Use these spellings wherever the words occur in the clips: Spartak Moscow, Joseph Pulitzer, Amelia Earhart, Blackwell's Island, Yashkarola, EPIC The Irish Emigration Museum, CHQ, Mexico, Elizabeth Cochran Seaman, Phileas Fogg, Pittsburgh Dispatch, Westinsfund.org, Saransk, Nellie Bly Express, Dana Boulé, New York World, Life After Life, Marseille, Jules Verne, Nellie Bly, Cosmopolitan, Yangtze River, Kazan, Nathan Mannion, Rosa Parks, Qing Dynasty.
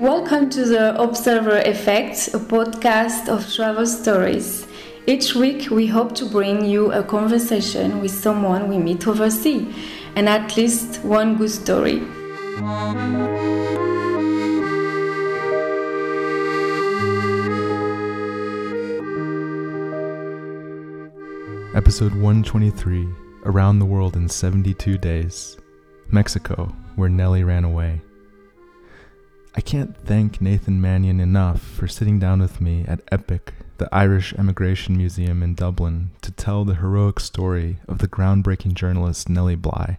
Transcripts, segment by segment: Welcome to the Observer Effect, a podcast of travel stories. Each week we hope to bring you a conversation with someone we meet overseas, and at least one good story. Episode 123, Around the World in 72 Days, Mexico, where Nellie ran away. I can't thank Nathan Mannion enough for sitting down with me at EPIC, the Irish Emigration Museum in Dublin, to tell the heroic story of the groundbreaking journalist Nellie Bly.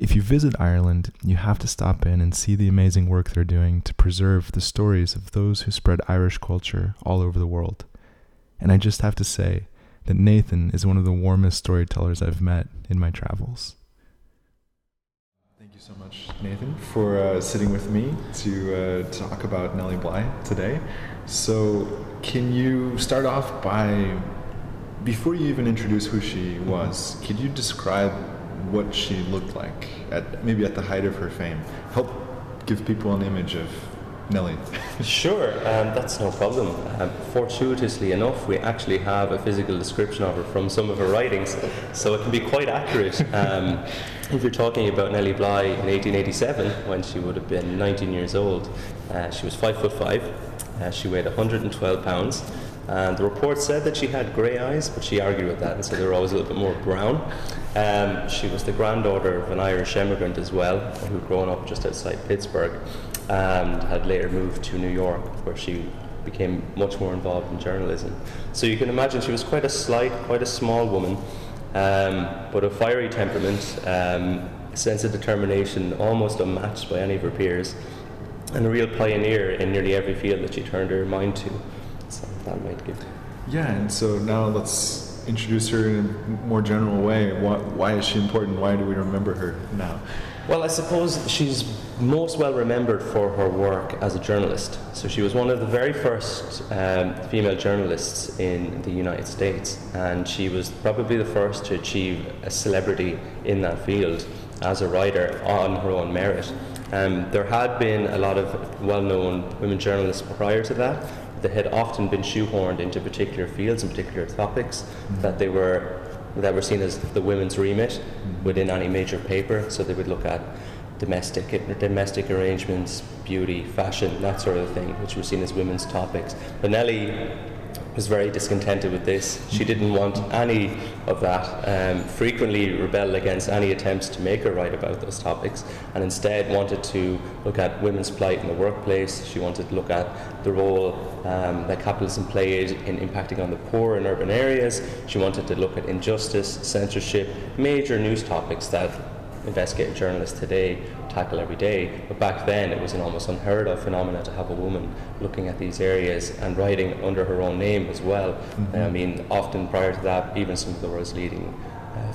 If you visit Ireland, you have to stop in and see the amazing work they're doing to preserve the stories of those who spread Irish culture all over the world. And I just have to say that Nathan is one of the warmest storytellers I've met in my travels. Thank you so much, Nathan, for sitting with me to talk about Nellie Bly today. So can you start off by, before you even introduce who she was, could you describe what she looked like, maybe at the height of her fame? Help give people an image of Nellie. Sure, that's no problem. Fortuitously enough, we actually have a physical description of her from some of her writings, so it can be quite accurate. If you're talking about Nellie Bly in 1887, when she would have been 19 years old, she was 5'5", she weighed 112 pounds, and the report said that she had grey eyes, but she argued with that, and so they were always a little bit more brown. She was the granddaughter of an Irish emigrant as well, who had grown up just outside Pittsburgh, and had later moved to New York, where she became much more involved in journalism. So you can imagine she was quite a small woman, but a fiery temperament, a sense of determination almost unmatched by any of her peers, and a real pioneer in nearly every field that she turned her mind to. So that might give. Yeah, and so now let's introduce her in a more general way. Why is she important? Why do we remember her now? Well, I suppose she's most well remembered for her work as a journalist. So she was one of the very first female journalists in the United States, and she was probably the first to achieve a celebrity in that field as a writer on her own merit. There had been a lot of well-known women journalists prior to that that had often been shoehorned into particular fields and particular topics that were seen as the women's remit within any major paper. So they would look at domestic arrangements, beauty, fashion, that sort of thing, which were seen as women's topics. But Nellie was very discontented with this. She didn't want any of that, frequently rebelled against any attempts to make her write about those topics, and instead wanted to look at women's plight in the workplace. She wanted to look at the role that capitalism played in impacting on the poor in urban areas. She wanted to look at injustice, censorship, major news topics that investigative journalists today tackle every day, but back then it was an almost unheard of phenomenon to have a woman looking at these areas and writing under her own name as well. Mm-hmm. I mean, often prior to that, even some of the world's leading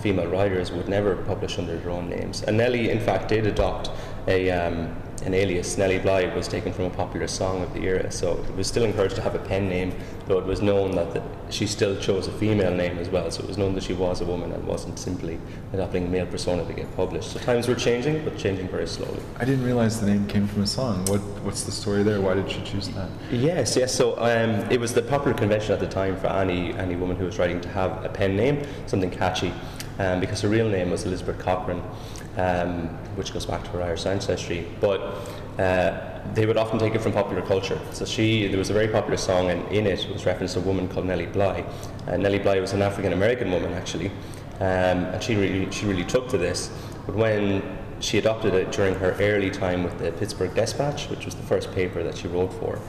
female writers would never publish under their own names. And Nellie, in fact, did adopt an alias. Nellie Bly was taken from a popular song of the era, so it was still encouraged to have a pen name, though it was known that she still chose a female name as well, so it was known that she was a woman and wasn't simply adopting a male persona to get published. So times were changing, but changing very slowly. I didn't realize the name came from a song. What's the story there? Why did she choose that? Yes. So it was the popular convention at the time for any woman who was writing to have a pen name, something catchy, because her real name was Elizabeth Cochran, which goes back to her Irish ancestry, but they would often take it from popular culture. So there was a very popular song, and in it was referenced a woman called Nellie Bly. Nellie Bly was an African-American woman, actually, and she really took to this. But when she adopted it during her early time with the Pittsburgh Dispatch, which was the first paper that she wrote for,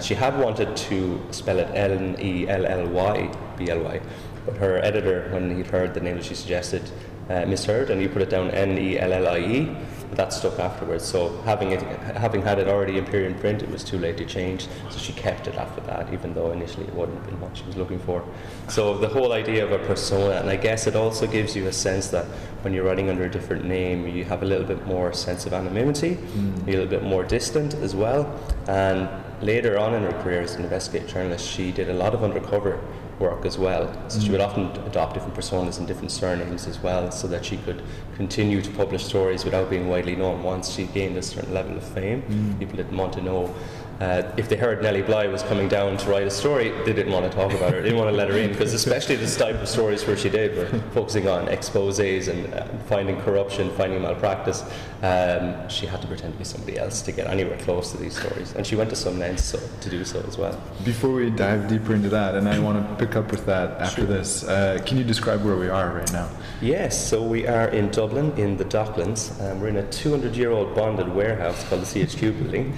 she had wanted to spell it Nelly, but her editor, when he heard the name that she suggested, misheard, and you put it down Nellie, but that stuck afterwards. So having had it already in period print, it was too late to change, so she kept it after that, even though initially it wouldn't have been what she was looking for. So the whole idea of a persona, and I guess it also gives you a sense that when you're writing under a different name, you have a little bit more sense of anonymity, a little bit more distant as well. And later on in her career as an investigative journalist, she did a lot of undercover work as well. So she would often adopt different personas and different surnames as well, so that she could continue to publish stories without being widely known. Once she gained a certain level of fame, people didn't want to know. If they heard Nellie Bly was coming down to write a story, they didn't want to talk about her, they didn't want to let her in, because especially this type of stories where she did were focusing on exposés and finding corruption, finding malpractice. She had to pretend to be somebody else to get anywhere close to these stories, and she went to some lengths to do so as well. Before we dive deeper into that, and I want to pick up with that after this, can you describe where we are right now? Yes, so we are in Dublin, in the Docklands. We're in a 200-year-old bonded warehouse called the CHQ building,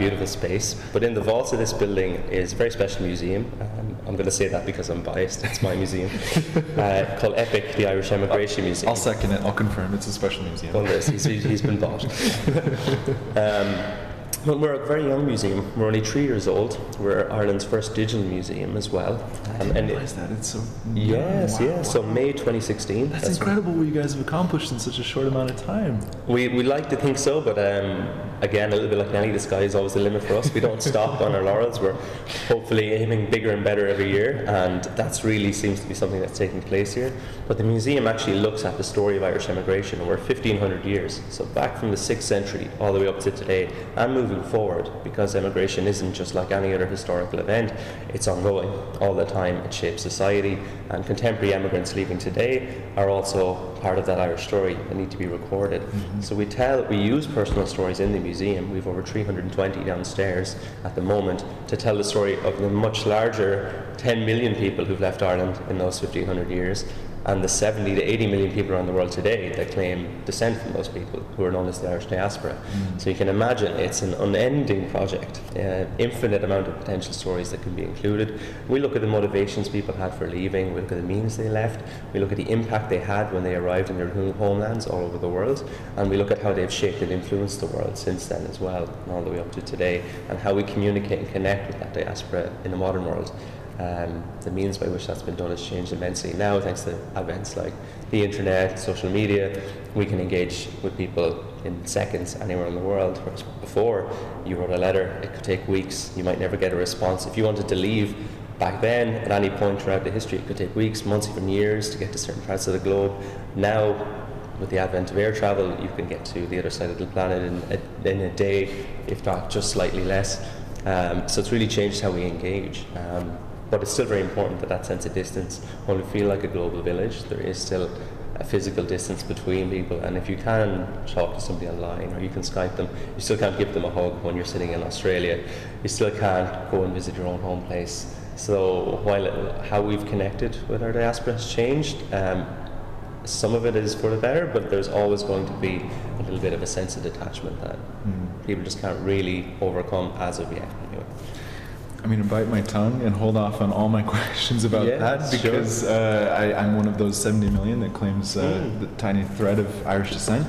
beautiful space. But in the vaults of this building is a very special museum. I'm going to say that because I'm biased. It's my museum. Called EPIC The Irish Emigration Museum. I'll second it. I'll confirm it's a special museum. Well, he's been bought. Well, we're a very young museum. We're only 3 years old. We're Ireland's first digital museum as well. I didn't realize that. It's so... Yes. So May 2016. That's incredible what you guys have accomplished in such a short amount of time. We like to think so, but again, a little bit like Nellie, the sky is always the limit for us. We don't stop on our laurels. We're hopefully aiming bigger and better every year, and that's really seems to be something that's taking place here. But the museum actually looks at the story of Irish emigration over 1,500 years, so back from the 6th century all the way up to today, and moving forward, because emigration isn't just like any other historical event, it's ongoing all the time. It shapes society, and contemporary emigrants leaving today are also part of that Irish story that need to be recorded. So we use personal stories in the museum. We've over 320 downstairs at the moment to tell the story of the much larger 10 million people who've left Ireland in those 1,500 years, and the 70 to 80 million people around the world today that claim descent from those people, who are known as the Irish diaspora. So you can imagine it's an unending project, infinite amount of potential stories that can be included. We look at the motivations people had for leaving, we look at the means they left, we look at the impact they had when they arrived in their homelands all over the world, and we look at how they've shaped and influenced the world since then as well, and all the way up to today, and how we communicate and connect with that diaspora in the modern world. The means by which that's been done has changed immensely now, thanks to events like the internet, social media. We can engage with people in seconds anywhere in the world, whereas before, you wrote a letter, it could take weeks, you might never get a response. If you wanted to leave back then, at any point throughout the history, it could take weeks, months, even years to get to certain parts of the globe. Now, with the advent of air travel, you can get to the other side of the planet in a day, if not just slightly less. So it's really changed how we engage. But it's still very important that sense of distance. While we feel like a global village, there is still a physical distance between people, and if you can talk to somebody online or you can Skype them, you still can't give them a hug when you're sitting in Australia. You still can't go and visit your own home place. So while how we've connected with our diaspora has changed, some of it is for the better, but there's always going to be a little bit of a sense of detachment that people just can't really overcome as of yet. I'm going to bite my tongue and hold off on all my questions about that, because I'm one of those 70 million that claims the tiny thread of Irish descent,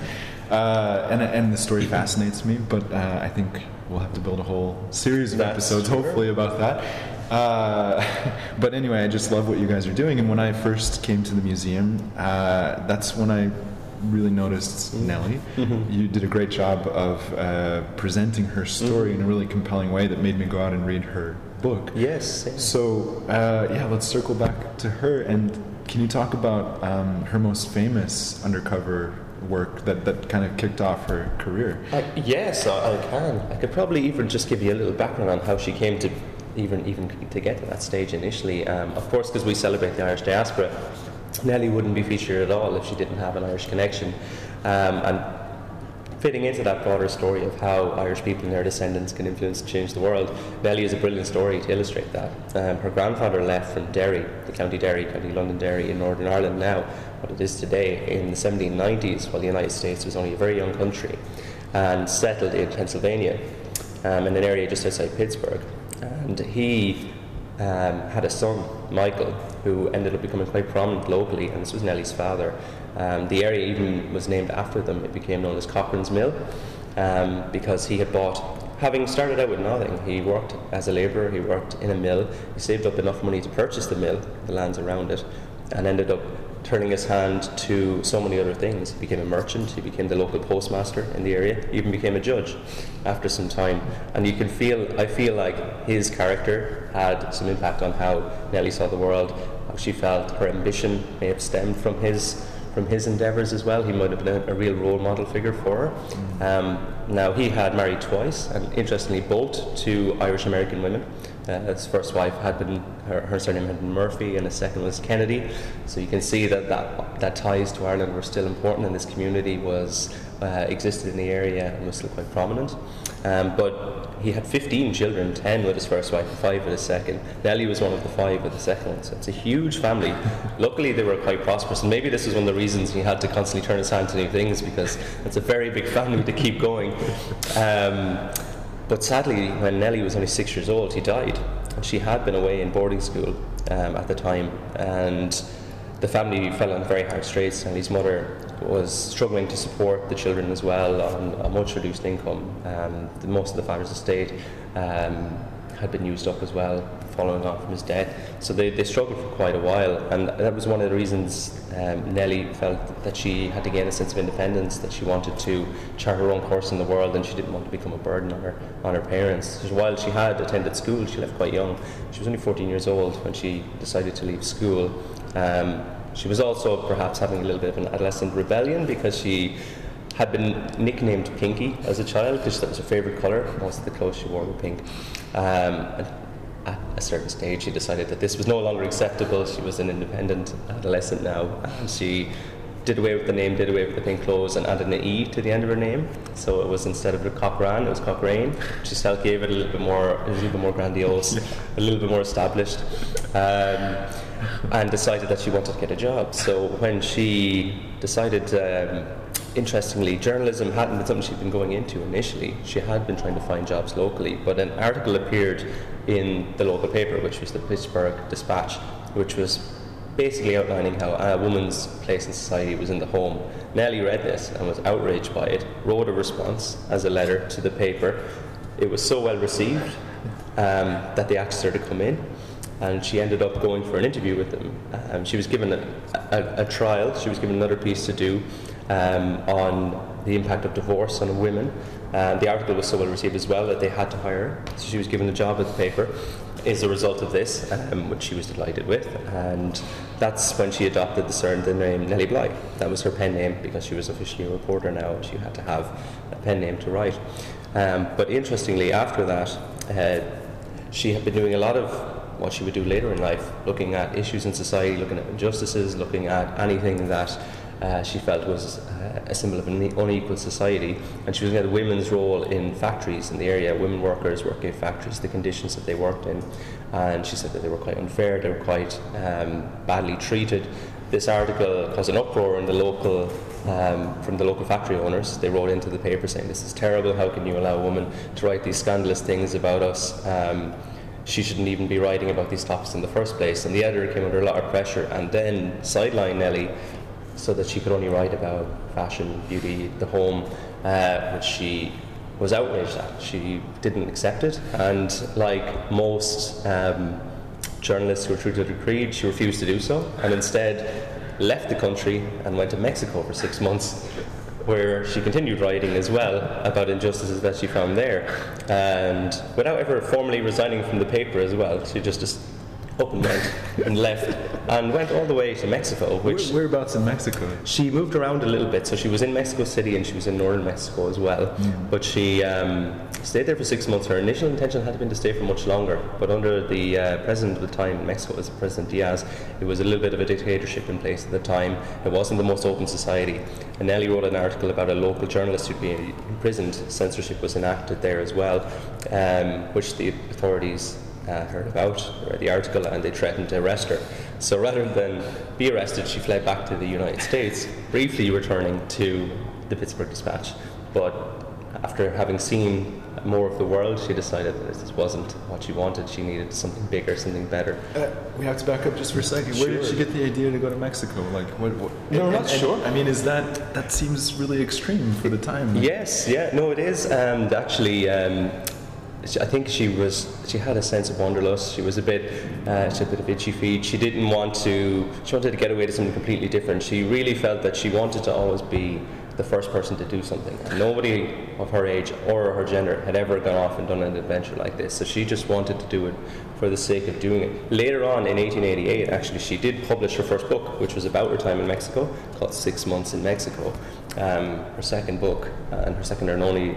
and the story fascinates me, but I think we'll have to build a whole series of episodes hopefully about that. But anyway, I just love what you guys are doing, and when I first came to the museum, that's when I really noticed Nellie. You did a great job of presenting her story in a really compelling way that made me go out and read her book. So let's circle back to her, and can you talk about her most famous undercover work that kind of kicked off her career? Yes, I can. I could probably even just give you a little background on how she came to even to get to that stage initially. Of course, because we celebrate the Irish diaspora, Nellie wouldn't be featured at all if she didn't have an Irish connection, and fitting into that broader story of how Irish people and their descendants can influence and change the world, Nellie is a brilliant story to illustrate that. Her grandfather left from Derry, the County Derry, County Londonderry in Northern Ireland now, what it is today, in the 1790s, while the United States was only a very young country, and settled in Pennsylvania, in an area just outside Pittsburgh. And he had a son, Michael, who ended up becoming quite prominent locally, and this was Nellie's father. The area even was named after them. It became known as Cochrane's Mill, because he had having started out with nothing, he worked as a labourer, he worked in a mill, he saved up enough money to purchase the mill, the lands around it, and ended up turning his hand to so many other things. He became a merchant, he became the local postmaster in the area, even became a judge after some time. And you can feel, I feel like his character had some impact on how Nellie saw the world, how she felt. Her ambition may have stemmed from his endeavours as well. He might have been a real role model figure for her. Now, he had married twice, and interestingly, both to Irish-American women. His first wife had been, her surname had been Murphy, and his second was Kennedy. So you can see that ties to Ireland were still important, and this community existed in the area and was still quite prominent. But he had 15 children, 10 with his first wife, 5 with his second. Nellie was one of the 5 with the second one, so it's a huge family. Luckily, they were quite prosperous, and maybe this was one of the reasons he had to constantly turn his hand to new things, because it's a very big family to keep going. But sadly, when Nellie was only 6 years old, he died. She had been away in boarding school at the time, and the family fell on very hard straits, and his mother was struggling to support the children as well on a much reduced income. Most of the father's estate had been used up as well, following on from his death. So they struggled for quite a while, and that was one of the reasons Nellie felt that she had to gain a sense of independence, that she wanted to chart her own course in the world, and she didn't want to become a burden on her parents. So while she had attended school, she left quite young. She was only 14 years old when she decided to leave school. She was also perhaps having a little bit of an adolescent rebellion, because she had been nicknamed Pinky as a child, because that was her favourite colour. Most of the clothes she wore were pink. At a certain stage, she decided that this was no longer acceptable. She was an independent adolescent now, and she did away with the name, did away with the pink clothes, and added an E to the end of her name. So it was, instead of Cochran, it was Cochrane. She still gave it a little bit more grandiose, a little bit more established, and decided that she wanted to get a job. So when she decided, interestingly, journalism hadn't been something she'd been going into initially. She had been trying to find jobs locally, but an article appeared in the local paper, which was the Pittsburgh Dispatch, which was basically outlining how a woman's place in society was in the home. Nellie read this and was outraged by it, wrote a response as a letter to the paper. It was so well received that they asked her to come in, and she ended up going for an interview with them. She was given a trial, she was given another piece to do on the impact of divorce on women. The article was so well received as well that they had to hire her. So she was given a job at the paper as a result of this, which she was delighted with, and that's when she adopted the name Nellie Bly. That was her pen name, because she was officially a reporter now, and she had to have a pen name to write. But interestingly, after that, she had been doing a lot of what she would do later in life, looking at issues in society, looking at injustices, looking at anything that she felt was a symbol of an unequal society. And she was looking at women's role in factories in the area, women workers working in factories, the conditions that they worked in. And she said that they were quite unfair, they were quite badly treated. This article caused an uproar in the local, from the local factory owners. They wrote into the paper saying, "This is terrible, how can you allow a woman to write these scandalous things about us? She shouldn't even be writing about these topics in the first place." And the editor came under a lot of pressure and then sidelined Nellie so that she could only write about fashion, beauty, the home, which she was outraged at. She didn't accept it, and like most journalists who were true to their creed, she refused to do so, and instead left the country and went to Mexico for 6 months, where she continued writing as well about injustices that she found there, and without ever formally resigning from the paper as well. She just up and went and left, and went all the way to Mexico. Which whereabouts in Mexico? She moved around a little bit, so she was in Mexico City and she was in northern Mexico as well. But she stayed there for 6 months. Her initial intention had been to stay for much longer, but under the president at the time in Mexico, was President Diaz, it was a little bit of a dictatorship in place at the time. It wasn't the most open society. And Nellie wrote an article about a local journalist who'd been imprisoned. Censorship was enacted there as well, which the authorities heard about, read the article, and they threatened to arrest her. So rather than be arrested, she fled back to the United States, briefly returning to the Pittsburgh Dispatch. But after having seen more of the world, she decided that this wasn't what she wanted. She needed something bigger, something better. We have to back up just for a second. Where did she get the idea to go to Mexico? Like, what? No, I'm not sure. I mean, is that seems really extreme for the time? Yes, yeah, no, it is. And actually, I think she had a sense of wanderlust. She was a bit of itchy feet. She wanted to get away to something completely different. She really felt that she wanted to always be the first person to do something. Nobody of her age or her gender had ever gone off and done an adventure like this, so she just wanted to do it for the sake of doing it. Later on in 1888, actually, she did publish her first book, which was about her time in Mexico, called 6 Months in Mexico. Her second book, and her second and only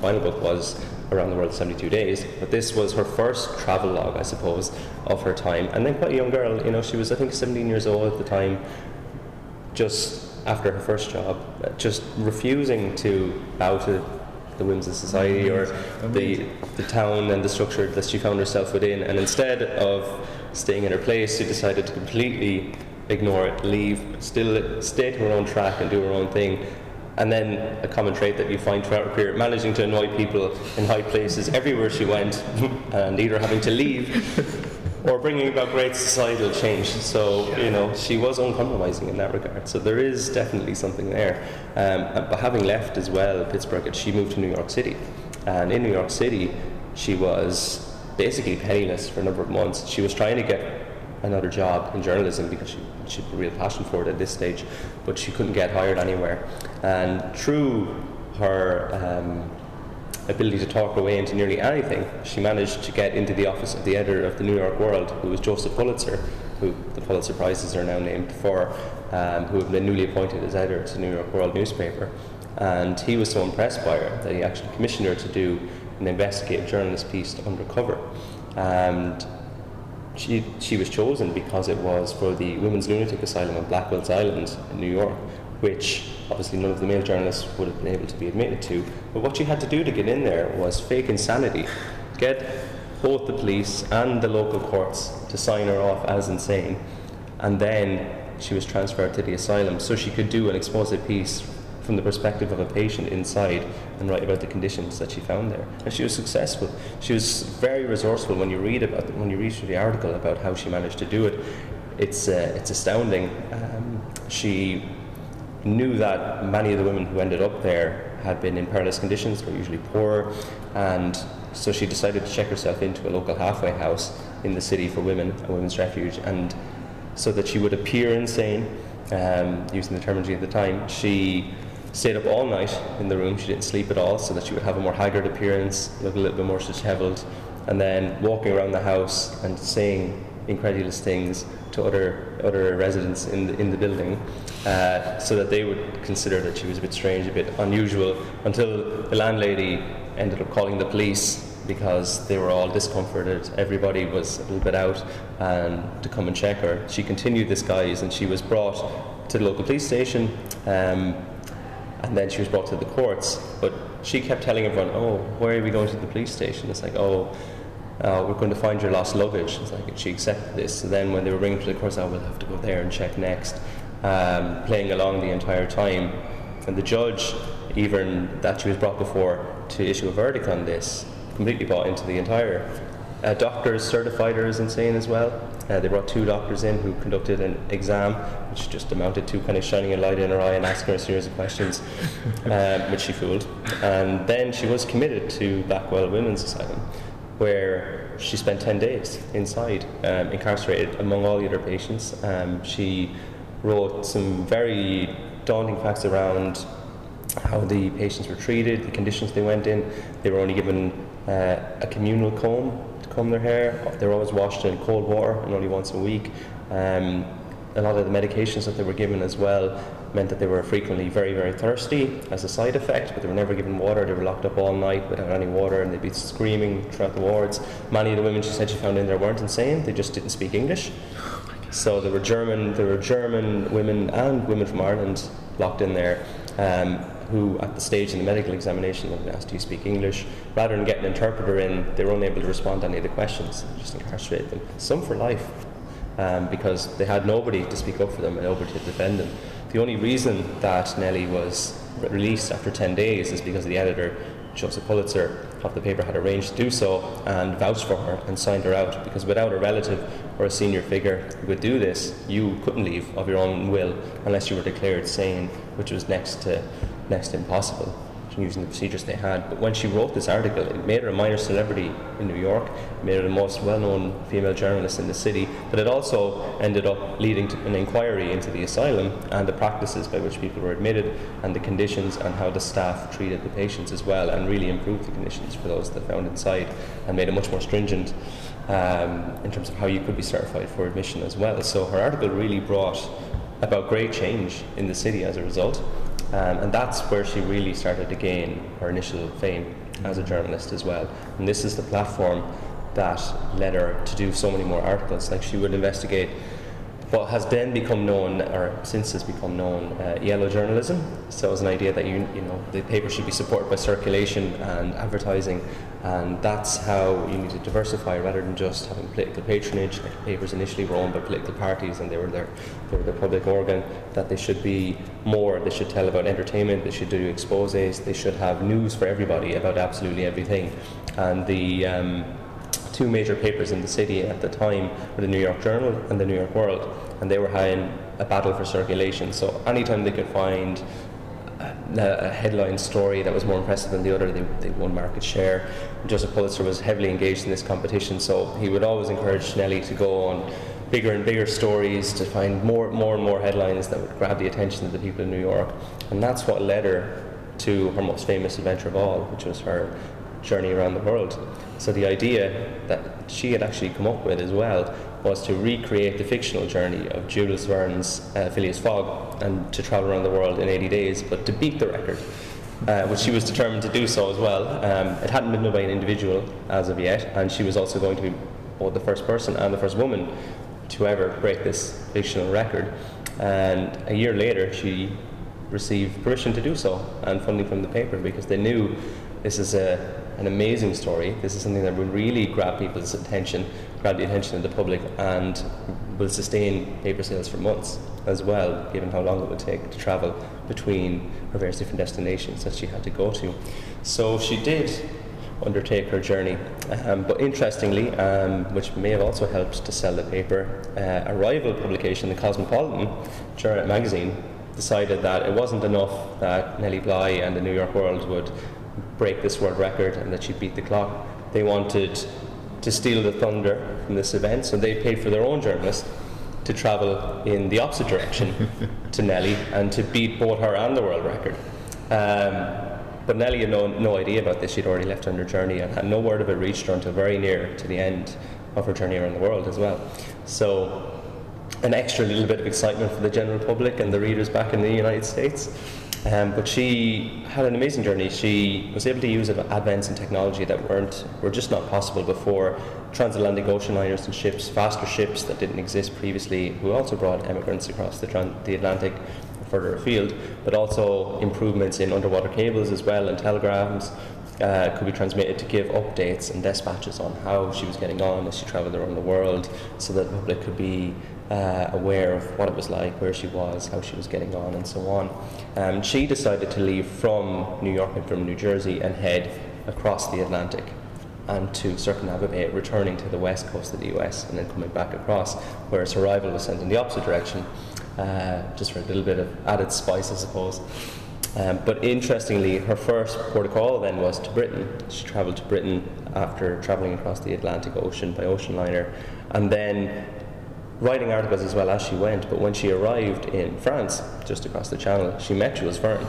final book, was Around the World in 72 Days, but this was her first travel log, I suppose, of her time. And then quite a young girl, you know, she was, I think, 17 years old at the time, just after her first job, just refusing to bow to the whims of society or the town and the structure that she found herself within. And instead of staying in her place, she decided to completely ignore it, leave, still stay to her own track and do her own thing. And then a common trait that you find throughout her career, managing to annoy people in high places everywhere she went, and either having to leave or bringing about great societal change. So, you know, she was uncompromising in that regard. So there is definitely something there. But having left as well Pittsburgh, she moved to New York City. And in New York City, she was basically penniless for a number of months. She was trying to get another job in journalism because she had a real passion for it at this stage, but she couldn't get hired anywhere. And through her ability to talk her way into nearly anything, she managed to get into the office of the editor of the New York World, who was Joseph Pulitzer, who the Pulitzer Prizes are now named for, who had been newly appointed as editor to the New York World newspaper. And he was so impressed by her that he actually commissioned her to do an investigative journalist piece to Undercover. And she was chosen because it was for the Women's Lunatic Asylum on Blackwell's Island in New York, which obviously none of the male journalists would have been able to be admitted to. But what she had to do to get in there was fake insanity, get both the police and the local courts to sign her off as insane, and then she was transferred to the asylum so she could do an expositive piece from the perspective of a patient inside and write about the conditions that she found there. And she was successful. She was very resourceful. When you read about through the article about how she managed to do it, it's astounding. She knew that many of the women who ended up there had been in perilous conditions, were usually poor, and so she decided to check herself into a local halfway house in the city for women, a women's refuge, and so that she would appear insane, using the terminology at the time. She stayed up all night in the room, she didn't sleep at all, so that she would have a more haggard appearance, look a little bit more disheveled, and then walking around the house and saying incredulous things to other residents in the building, so that they would consider that she was a bit strange, a bit unusual, until the landlady ended up calling the police because they were all discomforted. Everybody was a little bit out, and to come and check her. She continued this guise, and she was brought to the local police station, and then she was brought to the courts. But she kept telling everyone, "Oh, where are we going to the police station?" It's like, "Oh, we're going to find your lost luggage." It's like, she accepted this. So then when they were bringing to the courts, "Oh, we'll have to go there and check next," playing along the entire time. And the judge, even that she was brought before to issue a verdict on this, completely bought into the entire. Doctors certified her as insane as well. They brought 2 doctors in who conducted an exam, which just amounted to kind of shining a light in her eye and asking her a series of questions, which she fooled. And then she was committed to Blackwell Women's Asylum, where she spent 10 days inside, incarcerated among all the other patients. She wrote some very daunting facts around how the patients were treated, the conditions they went in. They were only given a communal comb to comb their hair. They were always washed in cold water and only once a week. A lot of the medications that they were given as well meant that they were frequently very, very thirsty as a side effect, but they were never given water. They were locked up all night without any water, and they'd be screaming throughout the wards. Many of the women she said she found in there weren't insane, they just didn't speak English. So there were German women and women from Ireland locked in there, who at the stage in the medical examination when they asked, "Do you speak English?" rather than get an interpreter in, they were unable to respond to any of the questions. They just incarcerated them, some for life, because they had nobody to speak up for them and nobody to defend them. The only reason that Nellie was released after 10 days is because the editor, Joseph Pulitzer, of the paper had arranged to do so and vouched for her and signed her out, because without a relative or a senior figure who would do this, you couldn't leave of your own will unless you were declared sane, which was next to impossible. and using the procedures they had. But when she wrote this article, it made her a minor celebrity in New York, made her the most well-known female journalist in the city, but it also ended up leading to an inquiry into the asylum and the practices by which people were admitted and the conditions and how the staff treated the patients as well, and really improved the conditions for those that found inside and made it much more stringent in terms of how you could be certified for admission as well. So her article really brought about great change in the city as a result, and that's where she really started to gain her initial fame as a journalist as well. And this is the platform that led her to do so many more articles. Like, she would investigate what has then become known, or since has become known, yellow journalism. So it was an idea that you know the paper should be supported by circulation and advertising, and that's how you need to diversify rather than just having political patronage. Like, papers initially were owned by political parties and they were their public organ. That they should be more, they should tell about entertainment, they should do exposés, they should have news for everybody about absolutely everything. And the two major papers in the city at the time were the New York Journal and the New York World, and they were having a battle for circulation. So anytime they could find a headline story that was more impressive than the other, they won market share. Joseph Pulitzer was heavily engaged in this competition, so he would always encourage Nellie to go on bigger and bigger stories to find more and more headlines that would grab the attention of the people in New York. And that's what led her to her most famous adventure of all, which was her journey around the world. So the idea that she had actually come up with as well was to recreate the fictional journey of Jules Verne's Phileas Fogg, and to travel around the world in 80 days, but to beat the record, which she was determined to do so as well. It hadn't been done by an individual as of yet, and she was also going to be both the first person and the first woman to ever break this fictional record. And a year later, she received permission to do so and funding from the paper, because they knew this is an amazing story. This is something that will really grab people's attention, grab the attention of the public, and will sustain paper sales for months as well, given how long it would take to travel between her various different destinations that she had to go to. So she did undertake her journey, but interestingly, which may have also helped to sell the paper, a rival publication, the Cosmopolitan magazine, decided that it wasn't enough that Nellie Bly and the New York World would break this world record and that she beat the clock. They wanted to steal the thunder from this event, so they paid for their own journalist to travel in the opposite direction to Nellie and to beat both her and the world record. But Nellie had no idea about this. She'd already left on her journey, and had no word of it reached her until very near to the end of her journey around the world as well. So an extra little bit of excitement for the general public and the readers back in the United States. But she had an amazing journey. She was able to use advances in technology that were just not possible before. Transatlantic ocean liners and ships, faster ships that didn't exist previously, who also brought emigrants across the Atlantic further afield, but also improvements in underwater cables as well, and telegrams could be transmitted to give updates and dispatches on how she was getting on as she travelled around the world, so that the public could be aware of what it was like, where she was, how she was getting on, and so on. She decided to leave from New York and from New Jersey and head across the Atlantic and to circumnavigate, returning to the west coast of the US and then coming back across, whereas her rival was sent in the opposite direction, just for a little bit of added spice, I suppose. But interestingly, her first port of call then was to Britain. She travelled to Britain after travelling across the Atlantic Ocean by ocean liner, and then writing articles as well as she went. But when she arrived in France, just across the channel, she met Jules Verne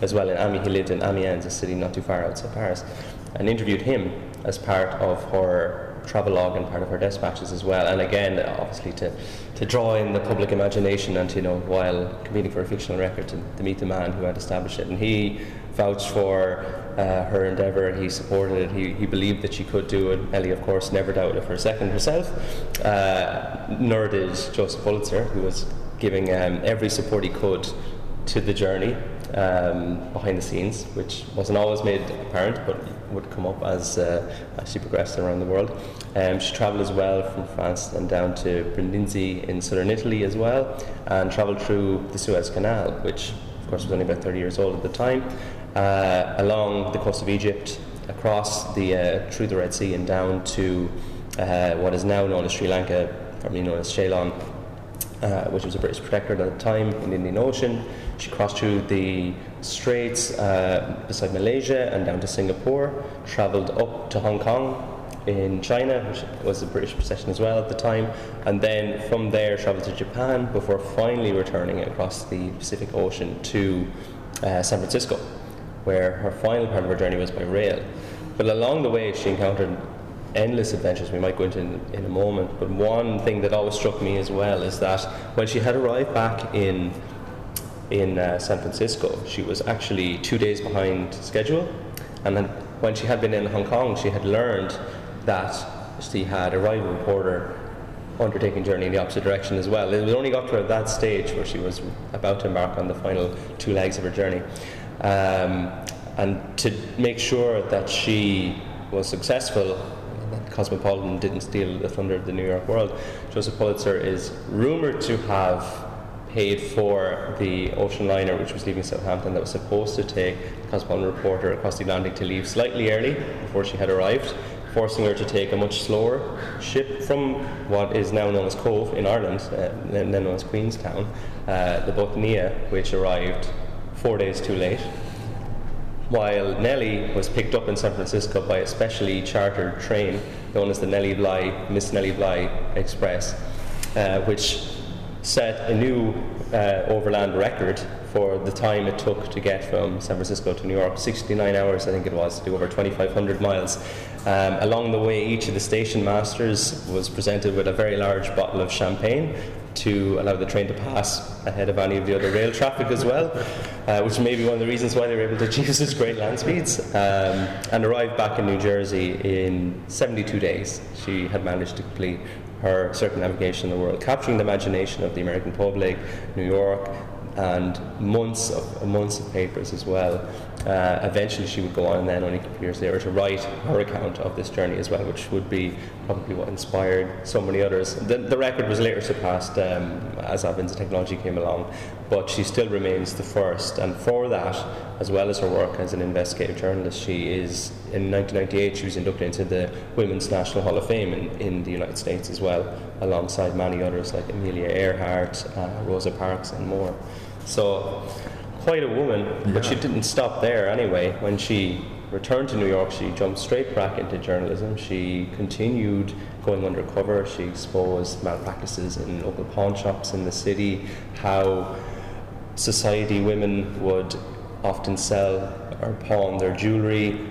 as well in Amiens. He lived in Amiens, a city not too far outside Paris, and interviewed him as part of her travelogue and part of her dispatches as well. And again, obviously to draw in the public imagination, and while competing for a fictional record, to meet the man who had established it. And he vouched for her endeavour, he supported it, he believed that she could do it. Nellie, of course, never doubted it for a second herself, nor did Joseph Pulitzer, who was giving every support he could to the journey behind the scenes, which wasn't always made apparent, but would come up as she progressed around the world. She travelled as well from France and down to Brindisi in southern Italy as well, and travelled through the Suez Canal, which of course was only about 30 years old at the time, along the coast of Egypt, across through the Red Sea and down to what is now known as Sri Lanka, formerly known as Ceylon, which was a British protectorate at the time in the Indian Ocean. She crossed through the straits beside Malaysia and down to Singapore, travelled up to Hong Kong in China, which was a British possession as well at the time, and then from there travelled to Japan before finally returning across the Pacific Ocean to San Francisco, where her final part of her journey was by rail. But along the way she encountered endless adventures we might go into in a moment, but one thing that always struck me as well is that when she had arrived back in San Francisco, she was actually 2 days behind schedule, and then when she had been in Hong Kong she had learned that she had a rival reporter undertaking journey in the opposite direction as well. It only got to her at that stage where she was about to embark on the final two legs of her journey. And to make sure that she was successful, that Cosmopolitan didn't steal the thunder of the New York World, Joseph Pulitzer is rumoured to have paid for the ocean liner which was leaving Southampton that was supposed to take the Cosmopolitan reporter across the Atlantic to leave slightly early before she had arrived, forcing her to take a much slower ship from what is now known as Cove in Ireland, then known as Queenstown, the Botnia, which arrived 4 days too late, while Nellie was picked up in San Francisco by a specially chartered train known as the Miss Nellie Bly Express, which set a new overland record for the time it took to get from San Francisco to New York. 69 hours, I think it was, to do over 2,500 miles. Along the way, each of the station masters was presented with a very large bottle of champagne to allow the train to pass ahead of any of the other rail traffic as well, which may be one of the reasons why they were able to achieve such great land speeds, and arrived back in New Jersey in 72 days. She had managed to complete her circumnavigation of the world, capturing the imagination of the American public, New York, and months of papers as well. Eventually she would go on then, only a couple of years later, to write her account of this journey as well, which would be probably what inspired so many others. The record was later surpassed as advances in technology came along, but she still remains the first, and for that, as well as her work as an investigative journalist, in 1998 she was inducted into the Women's National Hall of Fame in the United States as well, alongside many others like Amelia Earhart, Rosa Parks and more. So, quite a woman, but she didn't stop there anyway. When she returned to New York, she jumped straight back into journalism. She continued going undercover. She exposed malpractices in local pawn shops in the city, how society women would often sell or pawn their jewellery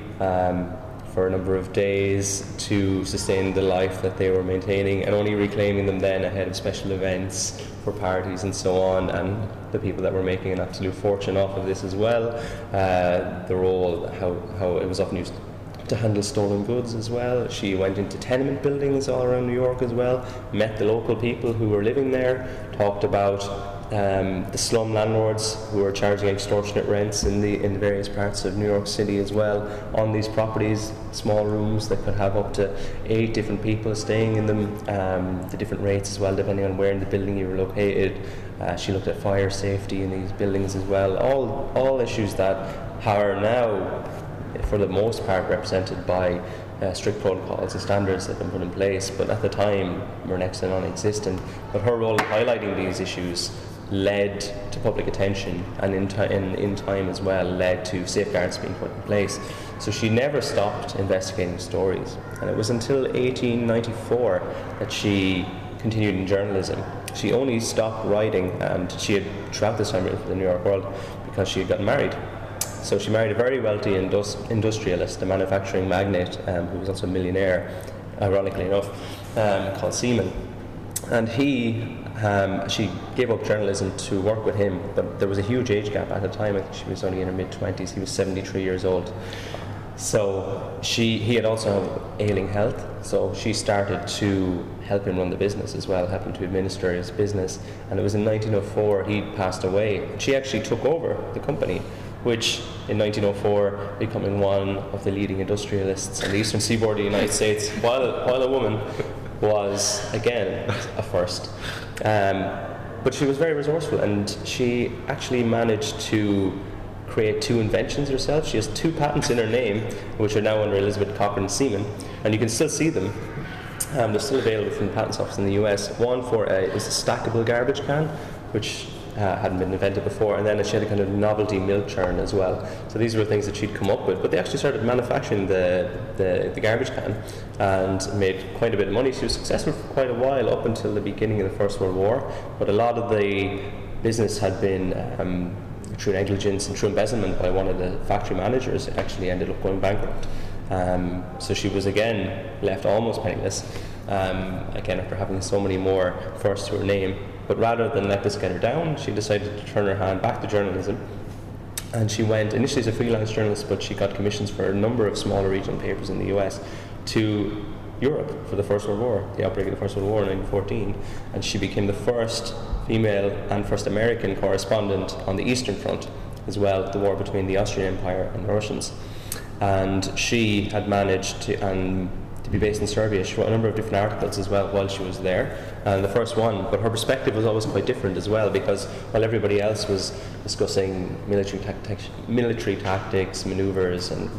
for a number of days to sustain the life that they were maintaining, and only reclaiming them then ahead of special events for parties and so on, and the people that were making an absolute fortune off of this as well. The role, how it was often used to handle stolen goods as well. She went into tenement buildings all around New York as well, met the local people who were living there, talked about the slum landlords who were charging extortionate rents in the various parts of New York City as well on these properties, small rooms that could have up to 8 different people staying in them, the different rates as well depending on where in the building you were located. She looked at fire safety in these buildings as well, all issues that are now for the most part represented by strict protocols and standards that have been put in place, but at the time were next to non-existent. But her role in highlighting these issues led to public attention, and in time as well led to safeguards being put in place. So she never stopped investigating stories, and it was until 1894 that she continued in journalism. She only stopped writing, and she had throughout this time written for the New York World because she had gotten married. So she married a very wealthy industrialist, a manufacturing magnate who was also a millionaire, ironically enough, called Seaman, and she gave up journalism to work with him, but there was a huge age gap at the time. I think she was only in her mid-20s. He was 73 years old. So he had also had ailing health, so she started to help him run the business as well, help him to administer his business. And it was in 1904 he passed away. She actually took over the company, which in 1904 becoming one of the leading industrialists on the eastern seaboard of the United States, while a woman, was again a first. But she was very resourceful, and she actually managed to create 2 inventions herself. She has 2 patents in her name, which are now under Elizabeth Cochran Seaman, and you can still see them. They're still available from the patents office in the US. One for is a stackable garbage can, which hadn't been invented before, and then she had a kind of novelty milk churn as well. So these were things that she'd come up with, but they actually started manufacturing the garbage can and made quite a bit of money. She was successful for quite a while up until the beginning of the First World War, but a lot of the business had been through negligence and through embezzlement by one of the factory managers. It actually ended up going bankrupt. So she was again left almost penniless, again after having so many more firsts to her name. But rather than let this get her down, she decided to turn her hand back to journalism. And she went initially as a freelance journalist, but she got commissions for a number of smaller regional papers in the US to Europe for the First World War, the outbreak of the First World War in 1914. And she became the first female and first American correspondent on the Eastern Front as well, the war between the Austrian Empire and the Russians. And she had managed to be based in Serbia. She wrote a number of different articles as well while she was there, and the first one, but her perspective was always quite different as well, because while everybody else was discussing military tactics, maneuvers, and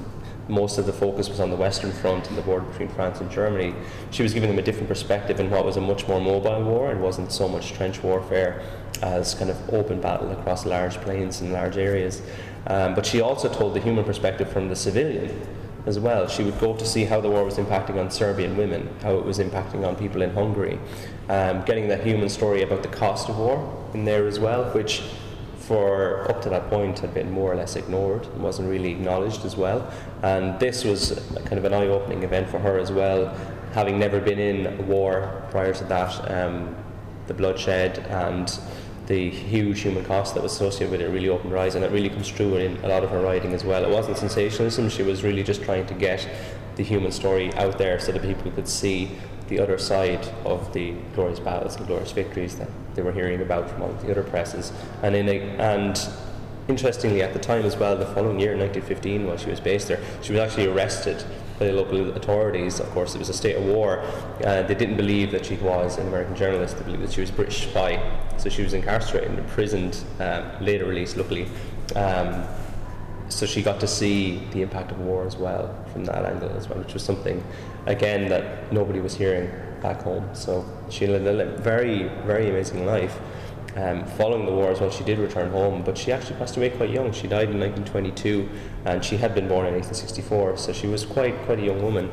most of the focus was on the Western Front and the border between France and Germany, she was giving them a different perspective in what was a much more mobile war. It wasn't so much trench warfare as kind of open battle across large plains and large areas. But she also told the human perspective from the civilian as well. She would go to see how the war was impacting on Serbian women, how it was impacting on people in Hungary, getting that human story about the cost of war in there as well, which for up to that point had been more or less ignored and wasn't really acknowledged as well. And this was kind of an eye-opening event for her as well, having never been in war prior to that. The bloodshed and the huge human cost that was associated with it really opened her eyes, and it really comes through in a lot of her writing as well. It wasn't sensationalism, she was really just trying to get the human story out there so that people could see the other side of the glorious battles and glorious victories that they were hearing about from all of the other presses. And interestingly, at the time as well, the following year, 1915, while she was based there, she was actually arrested by the local authorities. Of course, it was a state of war. They didn't believe that she was an American journalist. They believed that she was a British spy. So she was incarcerated and imprisoned, later released, luckily. So she got to see the impact of war as well from that angle as well, which was something, again, that nobody was hearing back home. So she lived a very, very amazing life. Following the war as well, she did return home, but she actually passed away quite young. She died in 1922, and she had been born in 1864, so she was quite a young woman,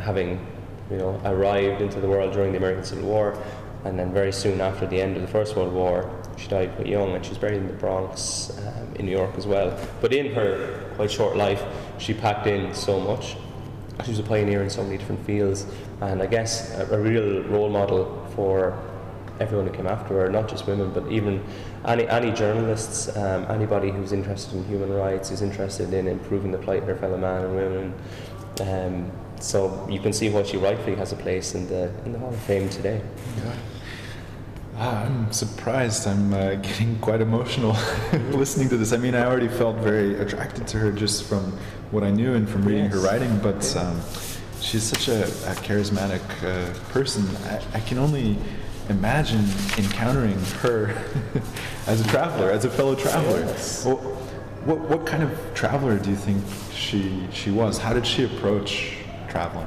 having arrived into the world during the American Civil War, and then very soon after the end of the First World War, she died quite young, and she was buried in the Bronx in New York as well. But in her quite short life, she packed in so much. She was a pioneer in so many different fields, and I guess a real role model for everyone who came after her, not just women, but even any journalists, anybody who's interested in human rights, who's interested in improving the plight of her fellow man and women. So you can see why she rightfully has a place in the Hall of Fame today. Yeah. I'm surprised. I'm getting quite emotional listening to this. I mean, I already felt very attracted to her just from what I knew and from reading her writing, but she's such a charismatic person. I can only imagine encountering her as a traveler, as a fellow traveler. Yes. Well, what kind of traveler do you think she was? How did she approach traveling?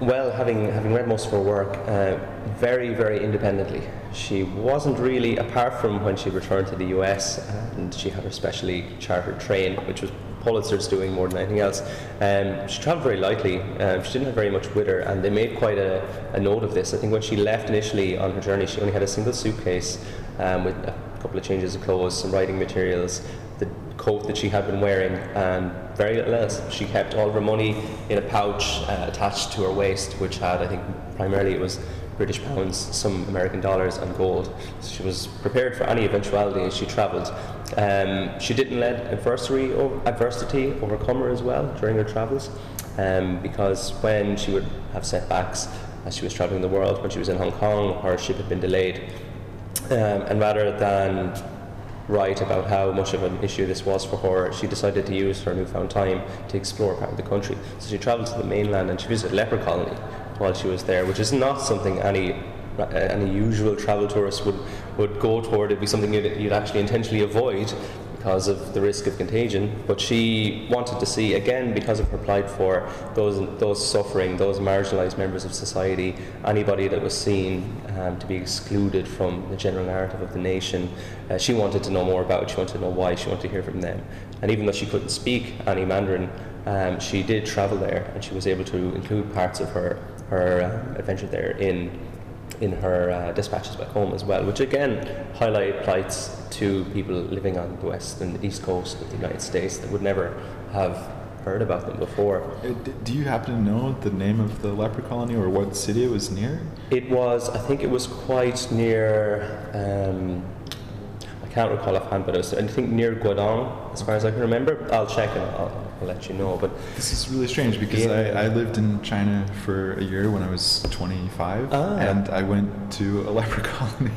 Well, having read most of her work, very, very independently. She wasn't really, apart from when she returned to the US, and she had her specially chartered train, which was Pulitzer's doing more than anything else. She travelled very lightly. She didn't have very much with her, and they made quite a note of this. I think when she left initially on her journey, she only had a single suitcase with a couple of changes of clothes, some writing materials, the coat that she had been wearing, and very little else. She kept all of her money in a pouch attached to her waist, which had, I think, primarily it was British pounds, some American dollars, and gold. So she was prepared for any eventuality as she travelled. She didn't let adversity overcome her as well during her travels, because when she would have setbacks as she was travelling the world, when she was in Hong Kong, her ship had been delayed, and rather than write about how much of an issue this was for her, she decided to use her newfound time to explore part of the country. So she travelled to the mainland and she visited leper colony while she was there, which is not something any usual travel tourist would go toward. It'd be something you'd actually intentionally avoid, because of the risk of contagion, but she wanted to see, again because of her plight, for those suffering, those marginalised members of society, anybody that was seen to be excluded from the general narrative of the nation. She wanted to know more about it, she wanted to know why, she wanted to hear from them. And even though she couldn't speak any Mandarin, she did travel there, and she was able to include parts of her adventure there in her dispatches back home as well, which again highlighted plights to people living on the west and the east coast of the United States that would never have heard about them before. Do you happen to know the name of the leper colony or what city it was near? I think it was quite near, I can't recall offhand, but it was, I think, near Guadong, as far as I can remember. I'll check and I'll let you know. But this is really strange because I lived in China for a year when I was 25, and I went to a leper colony.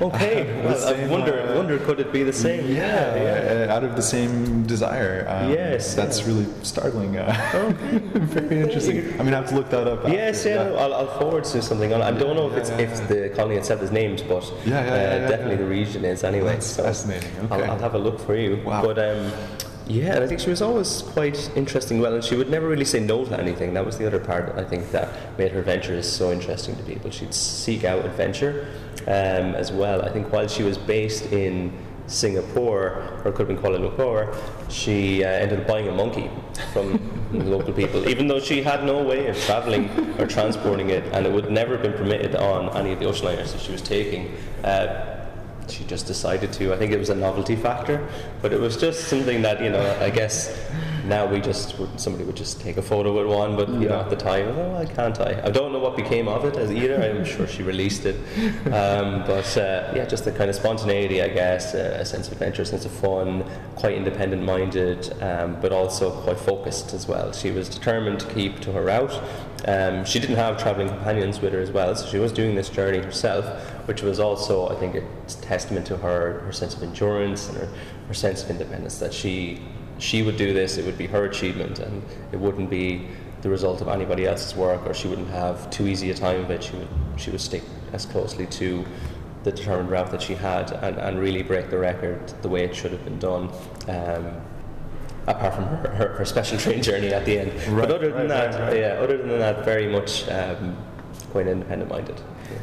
Okay, I wonder could it be the same? Yeah. Out of the same desire. Yes, that's really startling. Okay, very interesting. I mean, I have to look that up. Yes, yeah. No, I'll forward to something. I don't know if the colony itself is named, but definitely the region is anyway. That's so fascinating. Okay, I'll have a look for you. Wow. But yeah, and I think she was always quite interesting. Well, and she would never really say no to anything. That was the other part, I think, that made her ventures so interesting to people. She'd seek out adventure as well. I think while she was based in Singapore, or could have been Kuala Lumpur, she ended up buying a monkey from local people, even though she had no way of travelling or transporting it, and it would never have been permitted on any of the ocean liners that she was taking. She just decided to. I think it was a novelty factor, but it was just something that, you know, I guess now somebody would just take a photo with one, but you know, at the time, why can't I? I don't know what became of it either. I'm sure she released it, but just the kind of spontaneity, I guess, a sense of adventure, a sense of fun, quite independent-minded, but also quite focused as well. She was determined to keep to her route. She didn't have travelling companions with her as well, so she was doing this journey herself, which was also, I think, a testament to her sense of endurance and her sense of independence, that she would do this, it would be her achievement, and it wouldn't be the result of anybody else's work, or she wouldn't have too easy a time of it. She would stick as closely to the determined route that she had and really break the record the way it should have been done, apart from her special train journey at the end. Right, but other than that, very much quite independent-minded. Yeah.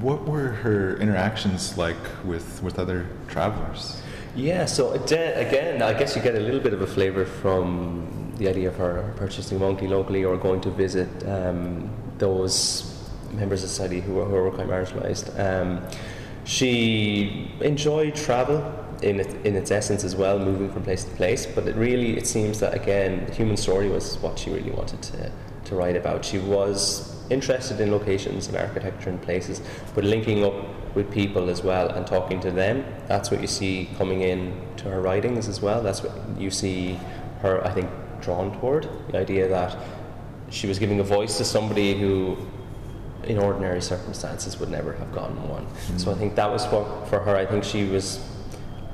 What were her interactions like with other travellers? Yeah, so again, I guess you get a little bit of a flavour from the idea of her purchasing a monkey locally or going to visit those members of society who were quite marginalised. She enjoyed travel in its essence as well, moving from place to place, but it seems that, again, the human story was what she really wanted to write about. She was interested in locations and architecture and places, but linking up with people as well and talking to them, that's what you see coming in to her writings as well. That's what you see her, I think, drawn toward, the idea that she was giving a voice to somebody who in ordinary circumstances would never have gotten one. Mm-hmm. So I think that was what, for her, I think she was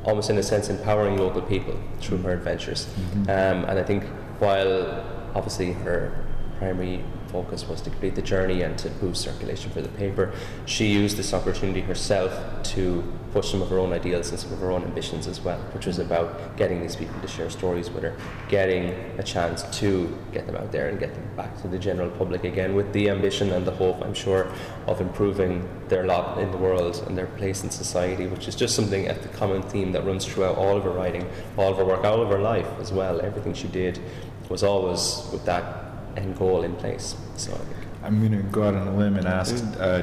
almost in a sense empowering local people through her adventures. Mm-hmm. And I think while obviously her primary focus was to complete the journey and to boost circulation for the paper, she used this opportunity herself to push some of her own ideals and some of her own ambitions as well, which was about getting these people to share stories with her, getting a chance to get them out there and get them back to the general public again, with the ambition and the hope, I'm sure, of improving their lot in the world and their place in society, which is just something at the common theme that runs throughout all of her writing, all of her work, all of her life as well. Everything she did was always with that end goal in place. So I'm going to go out on a limb and ask,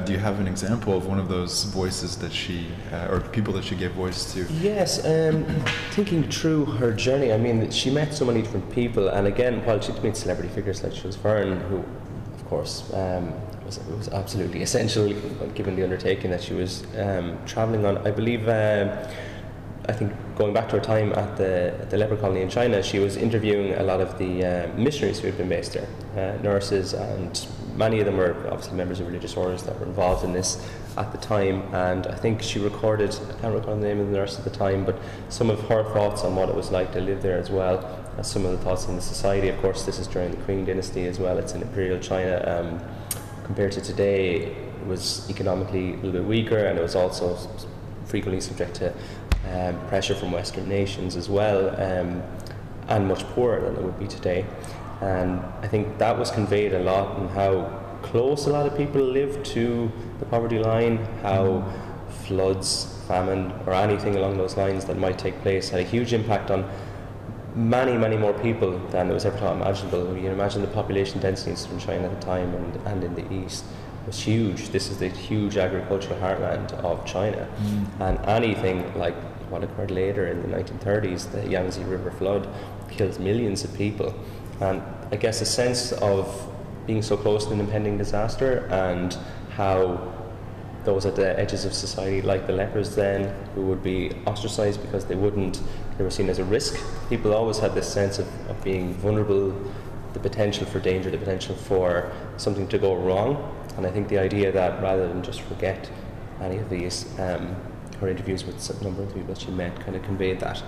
do you have an example of one of those voices that she, or people that she gave voice to? Yes, thinking through her journey, I mean, she met so many different people, and again, while she'd meet celebrity figures like Jules Verne, who, of course, was absolutely essential given the undertaking that she was travelling on, I believe. I think going back to her time at the leper colony in China, she was interviewing a lot of the missionaries who had been based there, nurses, and many of them were obviously members of religious orders that were involved in this at the time. And I think she recorded, I can't recall the name of the nurse at the time, but some of her thoughts on what it was like to live there as well, as some of the thoughts in the society. Of course, this is during the Qing Dynasty as well. It's in Imperial China. Compared to today, it was economically a little bit weaker, and it was also frequently subject to pressure from Western nations as well, and much poorer than it would be today. And I think that was conveyed a lot in how close a lot of people lived to the poverty line, how floods, famine, or anything along those lines that might take place had a huge impact on many, many more people than it was ever thought imaginable. You can imagine the population densities in China at the time and in the East. It was huge. This is the huge agricultural heartland of China. Mm. And anything like what occurred later in the 1930s, the Yangtze River flood, kills millions of people. And I guess a sense of being so close to an impending disaster, and how those at the edges of society, like the lepers then, who would be ostracized because they were seen as a risk. People always had this sense of being vulnerable, the potential for danger, the potential for something to go wrong. And I think the idea that rather than just forget any of these, her interviews with a number of people she met kind of conveyed that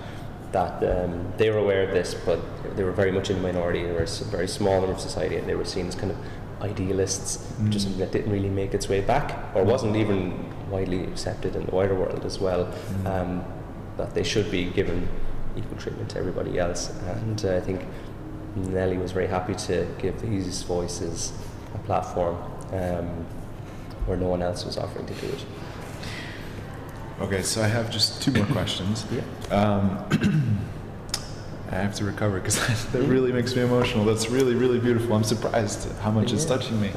they were aware of this, but they were very much in the minority. They were a very small number of society, and they were seen as kind of idealists, which is something that didn't really make its way back, or wasn't even widely accepted in the wider world as well, that they should be given equal treatment to everybody else. And I think Nellie was very happy to give these voices a platform where no one else was offering to do it. Okay, so I have just two more questions. Yeah. I have to recover because that really makes me emotional. That's really, really beautiful. I'm surprised how much it's touching me.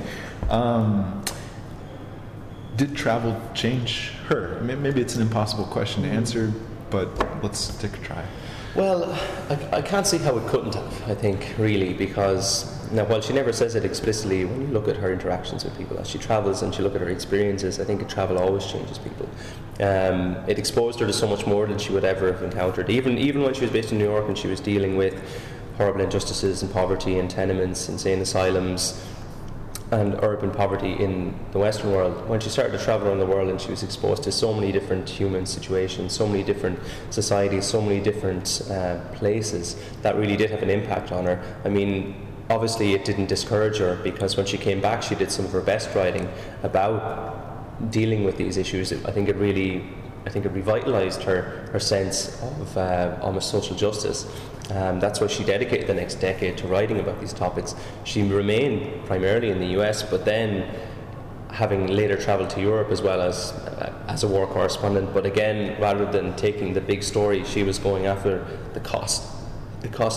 Did travel change her? Maybe it's an impossible question to answer, but let's take a try. Well, I can't see how it couldn't have, I think, really, because now, while she never says it explicitly, when you look at her interactions with people as she travels and she look at her experiences, I think travel always changes people. It exposed her to so much more than she would ever have encountered. Even when she was based in New York and she was dealing with horrible injustices and poverty and tenements, insane asylums, and urban poverty in the Western world, when she started to travel around the world and she was exposed to so many different human situations, so many different societies, so many different places, that really did have an impact on her. I mean, obviously it didn't discourage her, because when she came back she did some of her best writing about dealing with these issues. I think it revitalized her sense of almost social justice. That's why she dedicated the next decade to writing about these topics. She remained primarily in the US, but then having later traveled to Europe as well as a war correspondent. But again, rather than taking the big story, she was going after the cost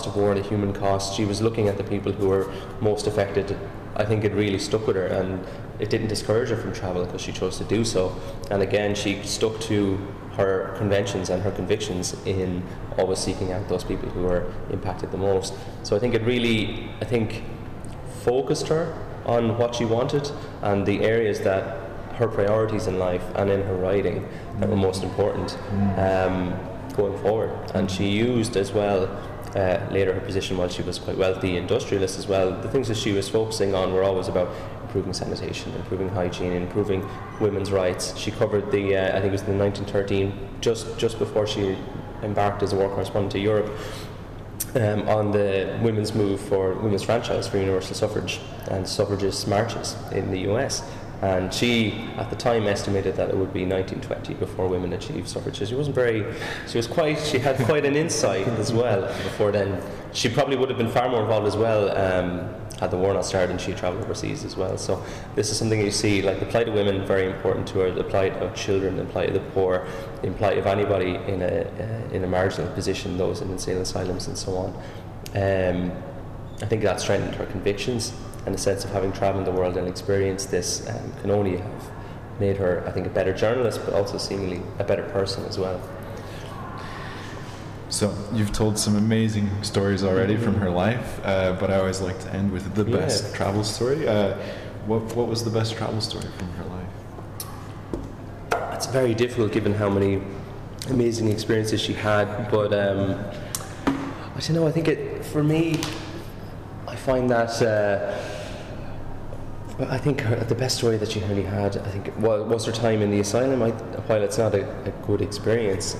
of war and the human cost. She was looking at the people who were most affected. I think it really stuck with her, and it didn't discourage her from travel because she chose to do so. And again, she stuck to her conventions and her convictions in always seeking out those people who were impacted the most. So I think it really, focused her on what she wanted and the areas that her priorities in life and in her writing that were most important going forward. And she used as well, later her position, while she was quite wealthy, industrialist as well, the things that she was focusing on were always about improving sanitation, improving hygiene, improving women's rights. She covered the, I think it was in 1913, just before she embarked as a war correspondent to Europe, on the women's move for women's franchise for universal suffrage and suffragist marches in the US. And she, at the time, estimated that it would be 1920 before women achieved suffrage. She had quite an insight as well before then. She probably would have been far more involved as well had the war not started, and she traveled overseas as well. So this is something you see, like the plight of women, very important to her, the plight of children, the plight of the poor, the plight of anybody in a marginal position, those in insane asylums and so on. I think that strengthened her convictions, and the sense of having traveled the world and experienced this can only have made her, I think, a better journalist, but also seemingly a better person as well. So you've told some amazing stories already from her life, but I always like to end with the best travel story. What was the best travel story from her life? It's very difficult given how many amazing experiences she had, but I don't know, I think for me, I find that I think the best story that she really had, I think, was her time in the asylum. While it's not a good experience,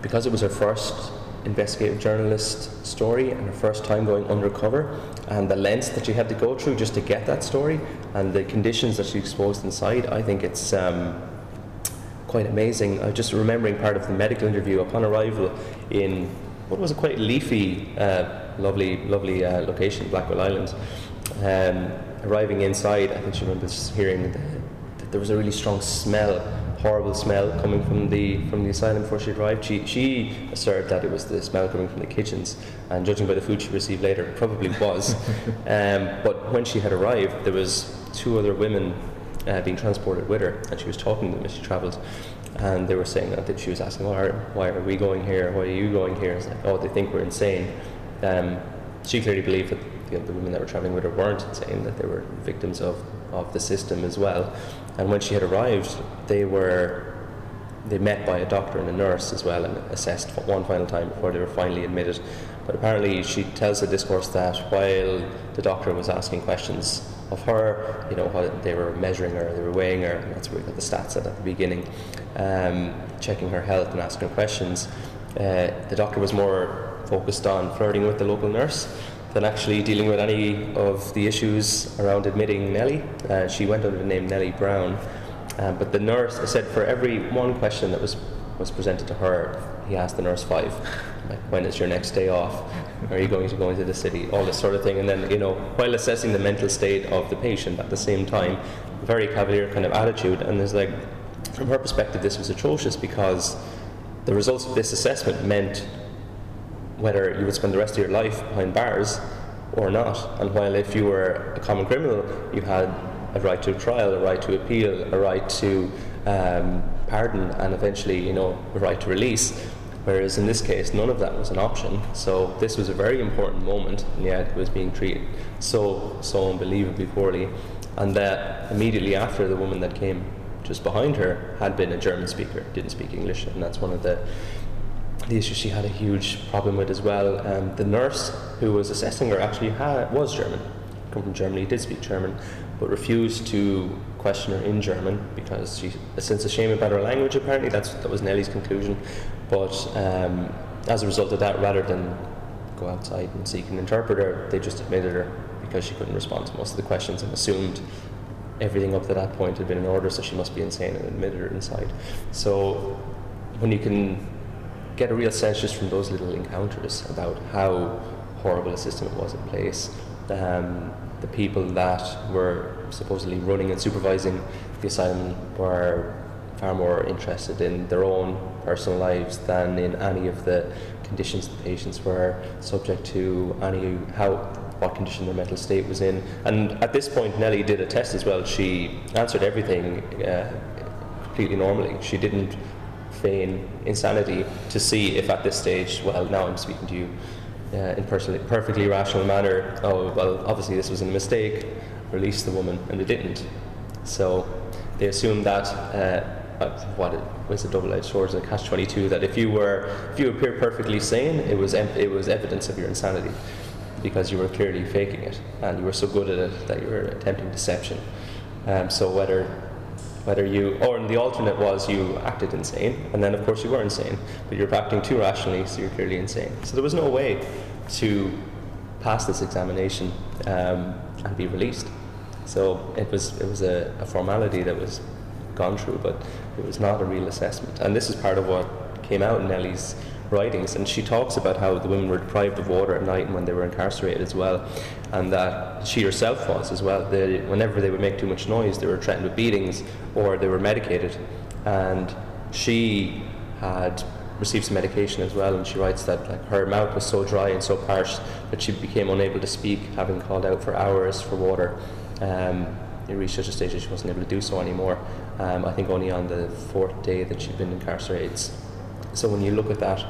because it was her first investigative journalist story and her first time going undercover, and the lengths that she had to go through just to get that story, and the conditions that she exposed inside, I think it's quite amazing. Just remembering part of the medical interview upon arrival in what was a quite leafy, lovely location, Blackwell Island. Arriving inside, I think she remembers hearing that there was a really strong smell, horrible smell coming from the asylum before she arrived. She asserted that it was the smell coming from the kitchens, and judging by the food she received later, it probably was. But when she had arrived, there was two other women being transported with her, and she was talking to them as she travelled, and they were saying that she was asking, why are we going here? Why are you going here? It's like, oh, they think we're insane. She clearly believed that the women that were travelling with her weren't insane, that they were victims of the system as well. And when she had arrived, they met by a doctor and a nurse as well, and assessed for one final time before they were finally admitted. But apparently she tells the discourse that while the doctor was asking questions of her, how they were measuring her, they were weighing her, and that's where we got the stats at the beginning, checking her health and asking her questions, the doctor was more focused on flirting with the local nurse than actually dealing with any of the issues around admitting Nellie. She went under the name Nellie Brown, but the nurse said for every one question that was presented to her, he asked the nurse 5, like, when is your next day off? Are you going to go into the city? All this sort of thing. And then, while assessing the mental state of the patient at the same time, very cavalier kind of attitude. And there's from her perspective, this was atrocious, because the results of this assessment meant whether you would spend the rest of your life behind bars or not. And while if you were a common criminal, you had a right to a trial, a right to appeal, a right to pardon, and eventually, a right to release. Whereas in this case, none of that was an option. So this was a very important moment, and yet it was being treated so unbelievably poorly. And that immediately after, the woman that came just behind her had been a German speaker, didn't speak English, and that's one of the issue she had a huge problem with as well. The nurse who was assessing her actually was German, come from Germany, did speak German, but refused to question her in German because she a sense of shame about her language. Apparently, that was Nellie's conclusion. But as a result of that, rather than go outside and seek an interpreter, they just admitted her because she couldn't respond to most of the questions and assumed everything up to that point had been in order, so she must be insane, and admitted her inside. So when you can get a real sense just from those little encounters about how horrible a system it was in place. The people that were supposedly running and supervising the asylum were far more interested in their own personal lives than in any of the conditions the patients were subject to, what condition their mental state was in. And at this point, Nellie did a test as well. She answered everything completely normally. She didn't insanity to see if at this stage, well, now I'm speaking to you in perfectly rational manner, oh, well, obviously this was a mistake, release the woman, and they didn't. So they assumed that, what it was, a double-edged sword and a catch-22, that if you appear perfectly sane, it was evidence of your insanity, because you were clearly faking it, and you were so good at it that you were attempting deception. So whether you, or in the alternate was you acted insane, and then of course you were insane, but you're acting too rationally, so you're clearly insane. So there was no way to pass this examination and be released. So it was a formality that was gone through, but it was not a real assessment. And this is part of what came out in Nellie's writings, and she talks about how the women were deprived of water at night and when they were incarcerated as well, and that she herself was as well. Whenever they would make too much noise, they were threatened with beatings or they were medicated, and she had received some medication as well, and she writes that her mouth was so dry and so parched that she became unable to speak, having called out for hours for water. It reached such a stage that she wasn't able to do so anymore. I think only on the 4th day that she'd been incarcerated. So when you look at that,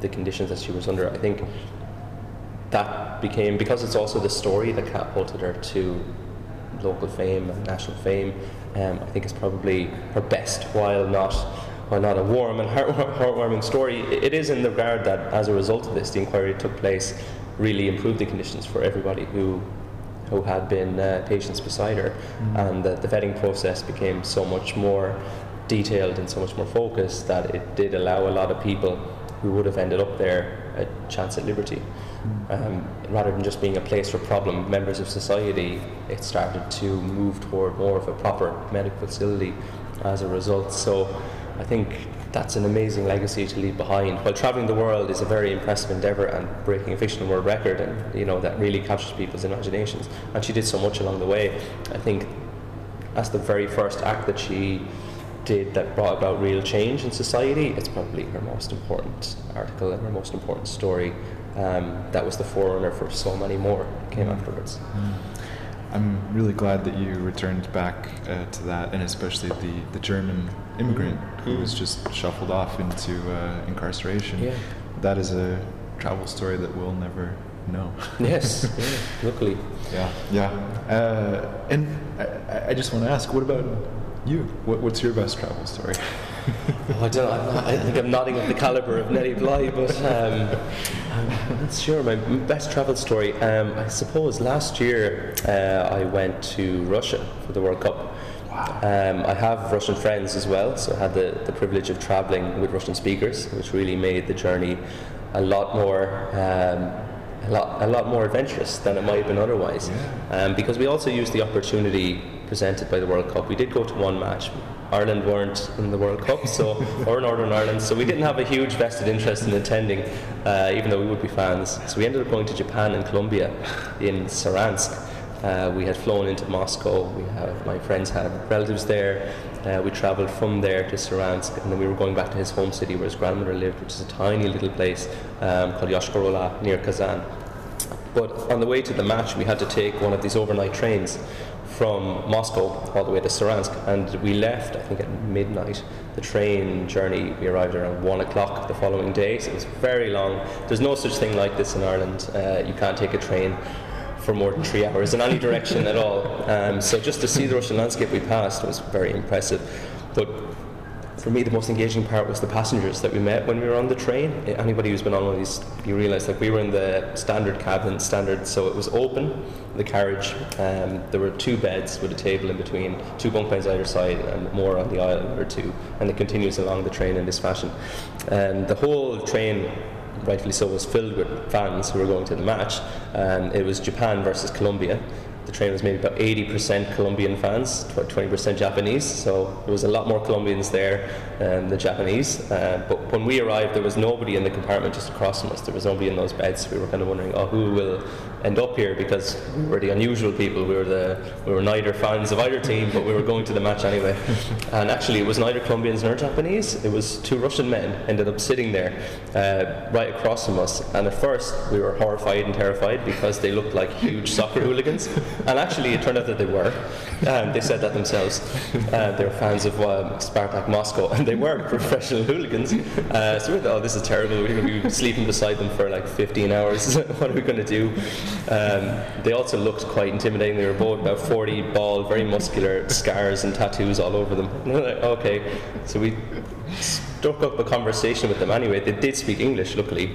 the conditions that she was under, I think that became, because it's also the story that catapulted her to local fame and national fame, I think it's probably her best, while not a warm and heartwarming story. It is in the regard that as a result of this, the inquiry that took place really improved the conditions for everybody who had been patients beside her, and that the vetting process became so much more detailed and so much more focused that it did allow a lot of people who would have ended up there a chance at liberty. Rather than just being a place for problem members of society, it started to move toward more of a proper medical facility as a result. So I think that's an amazing legacy to leave behind. While travelling the world is a very impressive endeavour and breaking a fictional world record, and you know that really captures people's imaginations, and she did so much along the way. I think that's the very first act that she did that brought about real change in society. It's probably her most important article and her most important story, that was the forerunner for so many more that came afterwards. I'm really glad that you returned back to that, and especially the German immigrant who was just shuffled off into incarceration. Yeah. That is a travel story that we'll never know. Yes, yeah, luckily. Yeah, yeah. And I just want to ask, what about you? What's your best travel story? Oh, I don't know. I think I'm nodding at the caliber of Nellie Bly, but I'm not sure. My best travel story, I suppose last year I went to Russia for the World Cup. Wow. I have Russian friends as well, so I had the privilege of traveling with Russian speakers, which really made the journey a lot more adventurous than it might have been otherwise. Yeah. Because we also used the opportunity presented by the World Cup. We did go to one match. Ireland weren't in the World Cup, or Northern Ireland, so we didn't have a huge vested interest in attending, even though we would be fans. So we ended up going to Japan and Colombia in Saransk. We had flown into Moscow. My friends had relatives there. We travelled from there to Saransk, and then we were going back to his home city where his grandmother lived, which is a tiny little place called Yashkarola near Kazan. But on the way to the match, we had to take one of these overnight trains from Moscow all the way to Saransk, and we left, I think, at midnight. The train journey, we arrived around 1 o'clock the following day, so it was very long. There's no such thing like this in Ireland. You can't take a train for more than 3 hours in any direction at all. So just to see the Russian landscape we passed was very impressive. But for me, the most engaging part was the passengers that we met when we were on the train. Anybody who's been on one of these, you realise that we were in the standard cabin, so it was open, the carriage. There were two beds with a table in between, two bunk beds either side, and more on the aisle or two. And it continues along the train in this fashion. And the whole train, rightfully so, was filled with fans who were going to the match. It was Japan versus Colombia. The train was maybe about 80% Colombian fans, 20% Japanese, so there was a lot more Colombians there than the Japanese. But when we arrived, there was nobody in the compartment just across from us. There was nobody in those beds. We were kind of wondering, who will end up here? Because we were the unusual people. We were neither fans of either team, but we were going to the match anyway. And actually, it was neither Colombians nor Japanese. It was two Russian men ended up sitting there right across from us. And at first, we were horrified and terrified because they looked like huge soccer hooligans. And actually, it turned out that they were. They said that themselves. They were fans of Spartak Moscow, and they were professional hooligans. So we thought, this is terrible. We're going to be sleeping beside them for like 15 hours. What are we going to do? They also looked quite intimidating. They were both about 40, bald, very muscular, scars and tattoos all over them. And we were like, okay. So we struck up a conversation with them anyway. They did speak English, luckily,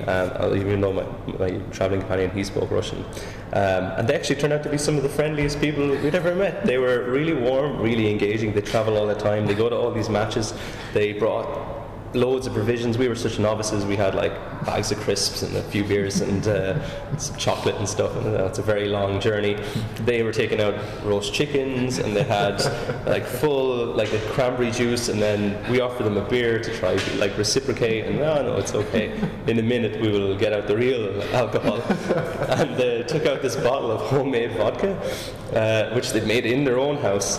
even though my travelling companion, he spoke Russian. And they actually turned out to be some of the friendliest people we'd ever met. They were really warm, really engaging. They travel all the time. They go to all these matches. They brought loads of provisions. We were such novices. We had like bags of crisps and a few beers and some chocolate and stuff. And that's a very long journey. They were taking out roast chickens, and they had like full like a cranberry juice. And then we offered them a beer to try like reciprocate. And no, it's okay. In a minute we will get out the real alcohol. And they took out this bottle of homemade vodka, which they made in their own house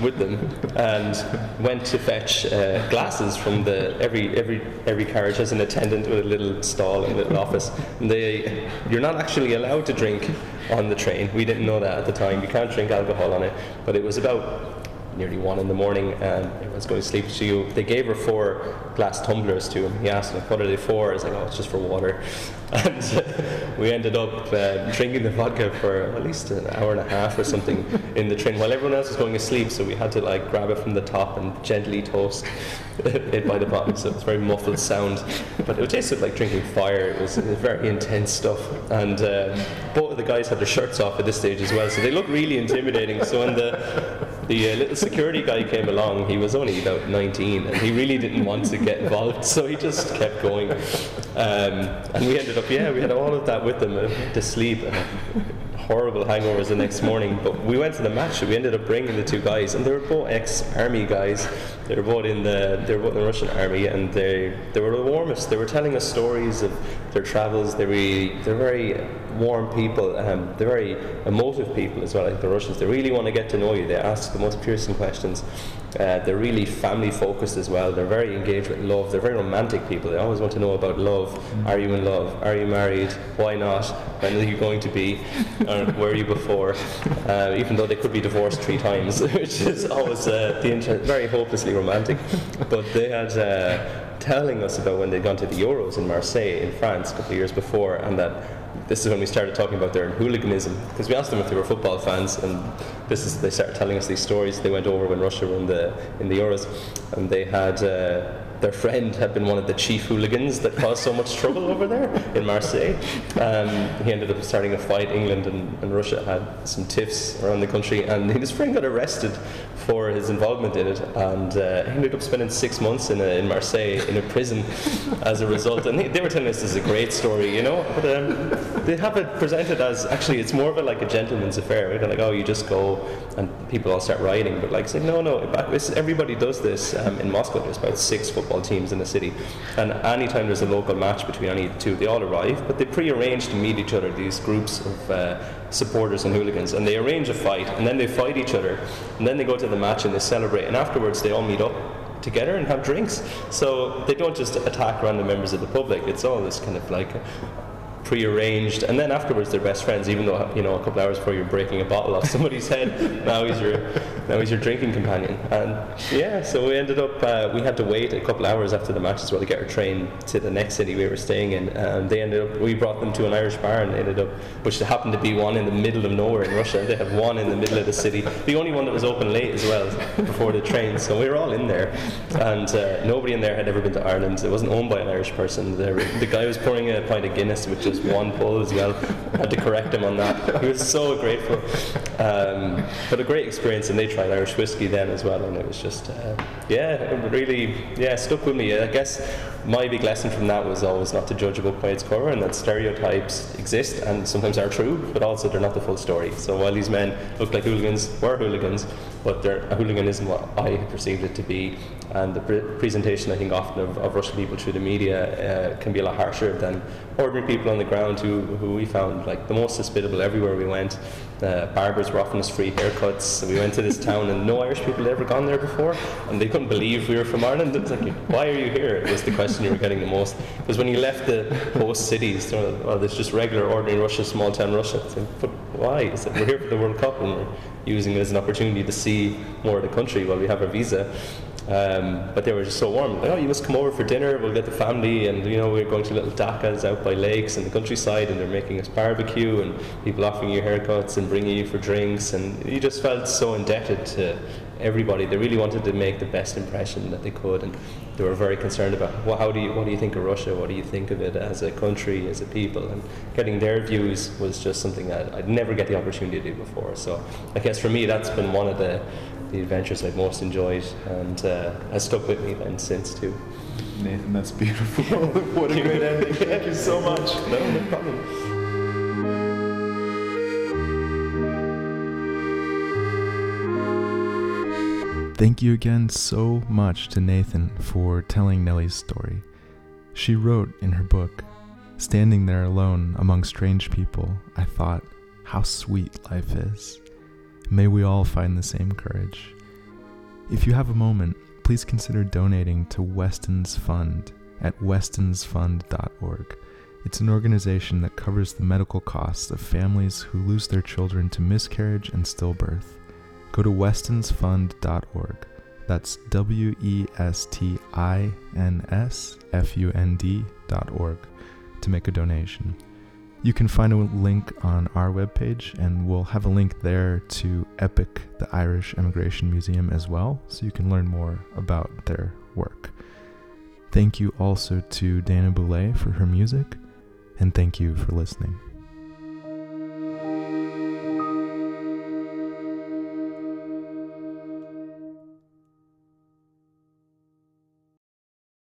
with them, and went to fetch glasses from the every carriage has an attendant with a little stall and a little office. And you're not actually allowed to drink on the train. We didn't know that at the time. You can't drink alcohol on it. But it was about nearly 1 a.m, and everyone's going to sleep. So they gave her 4 glass tumblers to him. He asked, like, what are they for? I was like, it's just for water. And we ended up drinking the vodka for at least an hour and a half or something in the train while everyone else was going to sleep. So we had to like grab it from the top and gently toast it by the bottom. So it was a very muffled sound, but it tasted like drinking fire. It was very intense stuff. And both of the guys had their shirts off at this stage as well, so they looked really intimidating. So when the little security guy came along, he was only about 19, and he really didn't want to get involved, so he just kept going. And we ended up, we had all of that with them to sleep. horrible hangovers the next morning. But we went to the match, and we ended up bringing the two guys, and they were both ex-army guys. They were both in the Russian army, and they were the warmest. They were telling us stories of their travels. They're very warm people. They're very emotive people as well. Like the Russians, they really want to get to know you. They ask the most piercing questions. They're really family focused as well. They're very engaged with love. They're very romantic people. They always want to know about love. Are you in love? Are you married? Why not? When are you going to be? Or were you before? Even though they could be divorced 3 times, which is always very hopelessly romantic. But they had telling us about when they'd gone to the Euros in Marseille in France a couple of years before, and that this is when we started talking about their hooliganism, because we asked them if they were football fans, and they started telling us these stories. They went over when Russia won in the Euros, and they had their friend had been one of the chief hooligans that caused so much trouble over there in Marseille. He ended up starting a fight. England and Russia had some tiffs around the country, and his friend got arrested for his involvement in it, and he ended up spending 6 months in Marseille in a prison as a result. And they were telling us this is a great story, you know, but they have it presented as, actually, it's more of a gentleman's affair, right? They're like, oh, you just go and people all start rioting, but like, saying, no, everybody does this. In Moscow, there's about 6 football teams in the city, and any time there's a local match between any two, they all arrive, but they pre-arrange to meet each other, these groups of supporters and hooligans, and they arrange a fight, and then they fight each other, and then they go to the match and they celebrate, and afterwards they all meet up together and have drinks. So they don't just attack random members of the public. It's all this kind of pre-arranged, and then afterwards they're best friends, even though, you know, a couple hours before you're breaking a bottle off somebody's head, now he's your drinking companion. And yeah, so we ended up we had to wait a couple hours after the match as well to get our train to the next city we were staying in, and we brought them to an Irish bar, and which happened to be one in the middle of nowhere in Russia. They have one in the middle of the city, the only one that was open late as well before the train, so we were all in there, and nobody in there had ever been to Ireland. It wasn't owned by an Irish person. The guy was pouring a pint of Guinness, which is one pull as well. I had to correct him on that. He was so grateful. But a great experience, and they tried Irish whiskey then as well, and it was just, it really, stuck with me. I guess my big lesson from that was always not to judge a book by its cover, and that stereotypes exist and sometimes are true, but also they're not the full story. So while these men looked like hooligans, were hooligans, but their hooliganism, what I had perceived it to be, and the presentation, I think, often of Russian people through the media can be a lot harsher than ordinary people on the ground who we found the most hospitable everywhere we went. Barbers were offering us free haircuts. We went to this town, and no Irish people had ever gone there before, and they couldn't believe we were from Ireland. It was like, why are you here? It was the question you were getting the most. Because when you left the host cities, there's just regular, ordinary Russia, small town Russia. It's like, but why? It's like, we're here for the World Cup, and we're using it as an opportunity to see more of the country while we have our visa. But they were just so warm. Like, oh, you must come over for dinner. We'll get the family, and we're going to little dakas out by lakes in the countryside, and they're making us barbecue, and people offering you haircuts and bringing you for drinks, and you just felt so indebted to everybody. They really wanted to make the best impression that they could, and they were very concerned about what do you think of Russia? What do you think of it as a country, as a people? And getting their views was just something that I'd never get the opportunity to do before. So I guess for me, that's been one of the adventures I've most enjoyed, and has stuck with me then since too. Nathan, that's beautiful. What a great ending. Thank you so much. No problem. Thank you again so much to Nathan for telling Nellie's story. She wrote in her book, "Standing there alone among strange people, I thought, how sweet life is." May we all find the same courage. If you have a moment, please consider donating to Weston's Fund at Westinsfund.org. It's an organization that covers the medical costs of families who lose their children to miscarriage and stillbirth. Go to Westinsfund.org. That's WESTINSFUND.org to make a donation. You can find a link on our webpage, and we'll have a link there to EPIC, the Irish Emigration Museum, as well, so you can learn more about their work. Thank you also to Dana Boulé for her music, and thank you for listening.